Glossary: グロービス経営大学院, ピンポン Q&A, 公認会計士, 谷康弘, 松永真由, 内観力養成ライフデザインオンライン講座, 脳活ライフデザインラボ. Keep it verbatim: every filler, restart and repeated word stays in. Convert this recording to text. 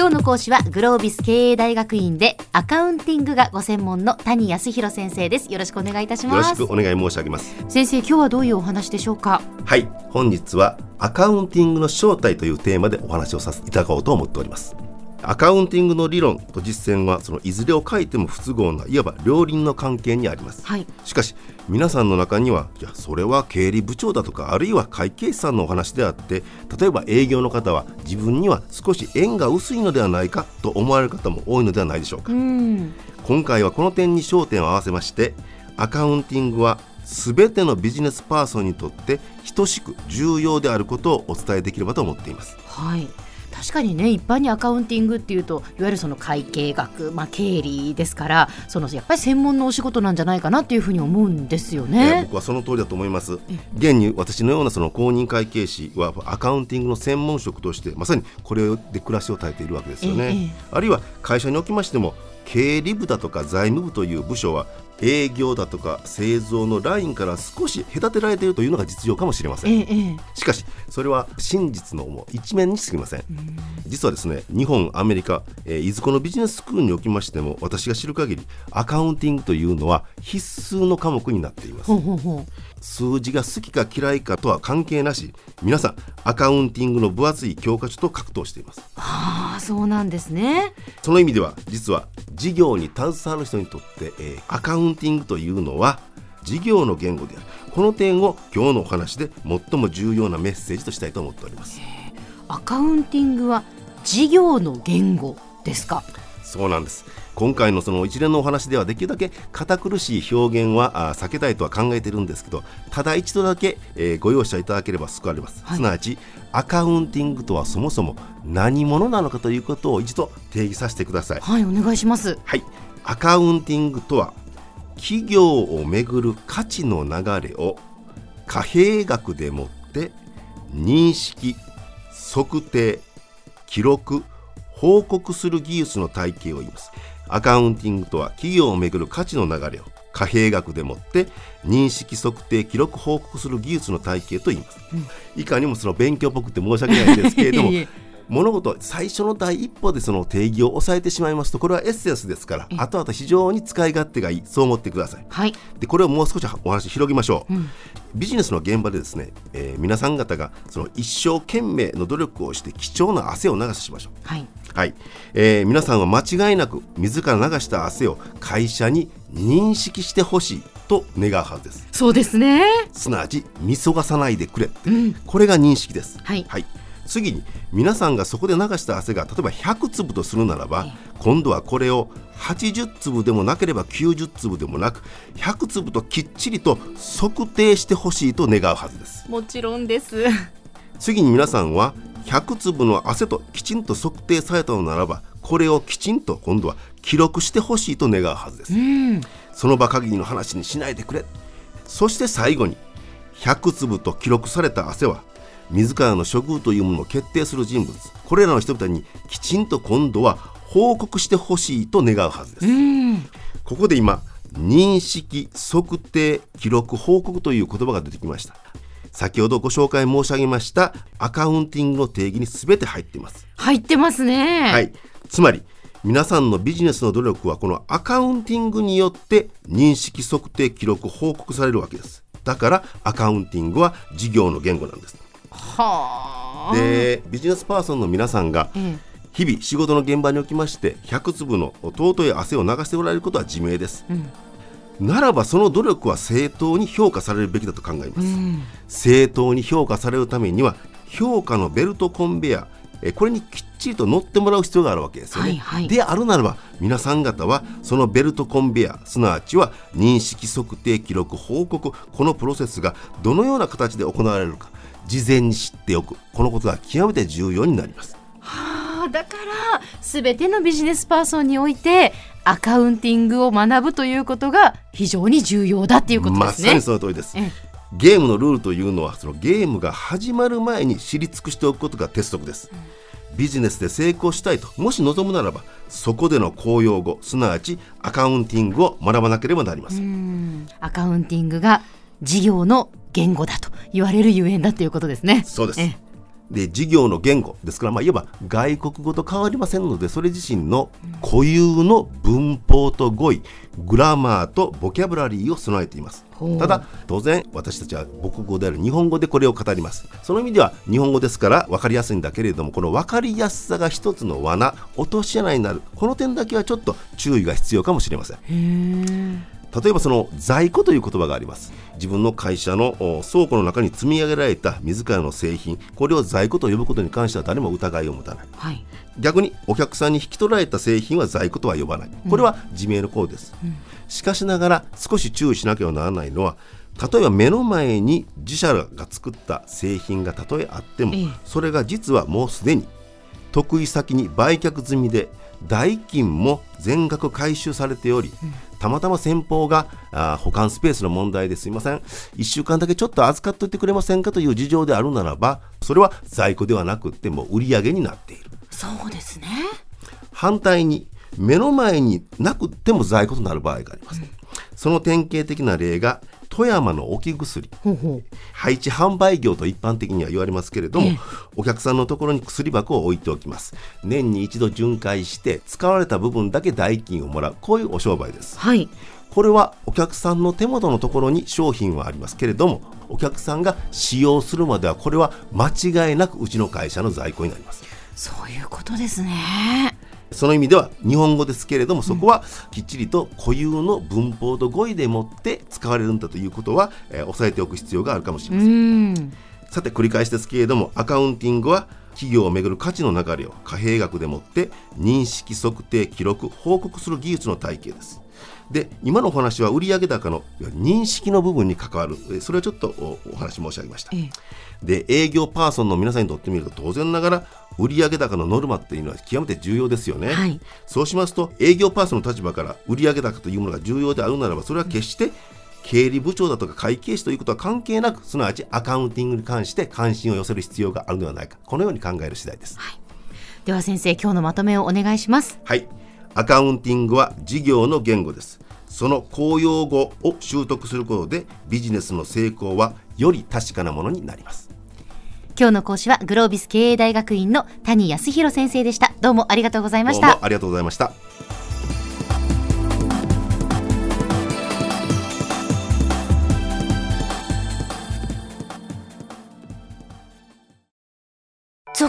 今日の講師はグロービス経営大学院でアカウンティングがご専門の谷康弘先生です。よろしくお願いいたします。よろしくお願い申し上げます。先生、今日はどういうお話でしょうか？はい、本日はアカウンティングの正体というテーマでお話をさせていただこうと思っております。アカウンティングの理論と実践はそのいずれを書いても不都合ないわば両輪の関係にあります、はい、しかし皆さんの中にはいやそれは経理部長だとかあるいは会計士さんのお話であって、例えば営業の方は自分には少し縁が薄いのではないかと思われる方も多いのではないでしょうか。うん、今回はこの点に焦点を合わせまして、アカウンティングはすべてのビジネスパーソンにとって等しく重要であることをお伝えできればと思っています。はい、確かにね、一般にアカウンティングっていうといわゆるその会計学、まあ、経理ですから、そのやっぱり専門のお仕事なんじゃないかなというふうに思うんですよね。僕はその通りだと思います。現に私のようなその公認会計士はアカウンティングの専門職としてまさにこれで暮らしを耐えているわけですよね、ええ、あるいは会社におきましても経理部だとか財務部という部署は営業だとか製造のラインから少し隔てられているというのが実情かもしれません、ええ、しかしそれは真実の一面に過ぎません。実はですね、日本、アメリカ、えー、いずこのビジネススクールにおきましても私が知る限りアカウンティングというのは必須の科目になっています。ほうほうほう、数字が好きか嫌いかとは関係なし、皆さんアカウンティングの分厚い教科書と格闘しています。はあ、そうなんですね。その意味では実は事業に携わる人にとって、えー、アカウンティングアカウンティングというのは事業の言語である。この点を今日のお話で最も重要なメッセージとしたいと思っております。アカウンティングは事業の言語ですか？そうなんです。今回のその一連のお話ではできるだけ堅苦しい表現は避けたいとは考えているんですけど、ただ一度だけご容赦いただければ救われます、はい、すなわちアカウンティングとはそもそも何者なのかということを一度定義させてください。はい、お願いします、はい、アカウンティングとは企業をめぐる価値の流れを貨幣学でもって認識、測定、記録、報告する技術の体系を言います。アカウンティングとは企業をめぐる価値の流れを貨幣学でもって認識、測定、記録、報告する技術の体系と言います、うん、いかにもその勉強っぽくて申し訳ないんですけれども物事最初の第一歩でその定義を抑えてしまいますと、これはエッセンスですから後々非常に使い勝手がいい、そう思ってください、はい、でこれをもう少しお話広げましょう、うん、ビジネスの現場でですね、えー、皆さん方がその一生懸命の努力をして貴重な汗を流しましょう。はい、はい、えー、皆さんは間違いなく自ら流した汗を会社に認識してほしいと願うはずです。そうですね、すなわち見逃さないでくれって、うん、これが認識です。はい、はい、次に皆さんがそこで流した汗が例えばひゃくつぶとするならば、今度はこれをはちじゅっつぶでもなければきゅうじゅっつぶでもなくひゃくつぶときっちりと測定してほしいと願うはずです。もちろんです。次に皆さんはひゃくつぶの汗ときちんと測定されたのならば、これをきちんと今度は記録してほしいと願うはずです。うん、その場限りの話にしないでくれ。そして最後にひゃくつぶと記録された汗は自らの処遇というものを決定する人物、これらの人々にきちんと今度は報告してほしいと願うはずです。うん、ここで今認識、測定、記録、報告という言葉が出てきました。先ほどご紹介申し上げましたアカウンティングの定義に全て入っています。入ってますね。はい、つまり皆さんのビジネスの努力はこのアカウンティングによって認識、測定、記録、報告されるわけです。だからアカウンティングは事業の言語なんです。はあ、でビジネスパーソンの皆さんが日々仕事の現場におきましてひゃくつぶの尊い汗を流しておられることは自明です、うん、ならばその努力は正当に評価されるべきだと考えます、うん、正当に評価されるためには評価のベルトコンベヤー、これにきっちりと乗ってもらう必要があるわけですよね、はいはい、であるならば皆さん方はそのベルトコンベヤー、すなわちは認識、測定、記録、報告、このプロセスがどのような形で行われるか事前に知っておく、このことが極めて重要になります。はあ、だから全てのビジネスパーソンにおいてアカウンティングを学ぶということが非常に重要だっていうことですね。まさにその通りです。ゲームのルールというのはそのゲームが始まる前に知り尽くしておくことが鉄則です、うん、ビジネスで成功したいともし望むならばそこでの公用語、すなわちアカウンティングを学ばなければなりません。うん、アカウンティングが事業の言語だと言われるゆえんだということですね。そうです。で事業の言語ですから、まあ、いわば外国語と変わりませんので、それ自身の固有の文法と語彙、グラマーとボキャブラリーを備えています。ただ当然私たちは母国語である日本語でこれを語ります。その意味では日本語ですから分かりやすいんだけれども、この分かりやすさが一つの罠、落とし穴になる。この点だけはちょっと注意が必要かもしれません。へー、例えばその在庫という言葉があります。自分の会社の倉庫の中に積み上げられた自らの製品、これを在庫と呼ぶことに関しては誰も疑いを持たない、はい、逆にお客さんに引き取られた製品は在庫とは呼ばない。これは自明の項です、うん、しかしながら少し注意しなければならないのは、例えば目の前に自社が作った製品がたとえあっても、それが実はもうすでに得意先に売却済みで、代金も全額回収されており、たまたま先方があ保管スペースの問題ですいません、いっしゅうかんだけちょっと預かっておいてくれませんかという事情であるならば、それは在庫ではなくってもう売り上げになっている。そうですね。反対に目の前になくっても在庫となる場合があります、うん、その典型的な例が富山の置き薬、ほうほう、配置販売業と一般的には言われますけれども、お客さんのところに薬箱を置いておきます。年に一度巡回して使われた部分だけ代金をもらう、こういうお商売です、はい、これはお客さんの手元のところに商品はありますけれども、お客さんが使用するまではこれは間違いなくうちの会社の在庫になります。そういうことですね。その意味では日本語ですけれども、そこはきっちりと固有の文法と語彙でもって使われるんだということは、えー、押さえておく必要があるかもしれません。うん。さて繰り返しですけれども、アカウンティングは企業をめぐる価値の流れを貨幣学でもって認識、測定、記録、報告する技術の体系です。で、今のお話は売上高の認識の部分に関わる、それをちょっと お, お話申し上げました、ええ、で、営業パーソンの皆さんにとってみると、当然ながら売上高のノルマっていうのは極めて重要ですよね、はい、そうしますと営業パーソンの立場から売上高というものが重要であるならば、それは決して経理部長だとか会計士ということは関係なく、すなわちアカウンティングに関して関心を寄せる必要があるのではないか、このように考える次第です、はい、では先生、今日のまとめをお願いします。はい、アカウンティングは事業の言語です。その公用語を習得することでビジネスの成功はより確かなものになります。今日の講師はグロービス経営大学院の谷康弘先生でした。どうもありがとうございました。どうもありがとうございました。ゾ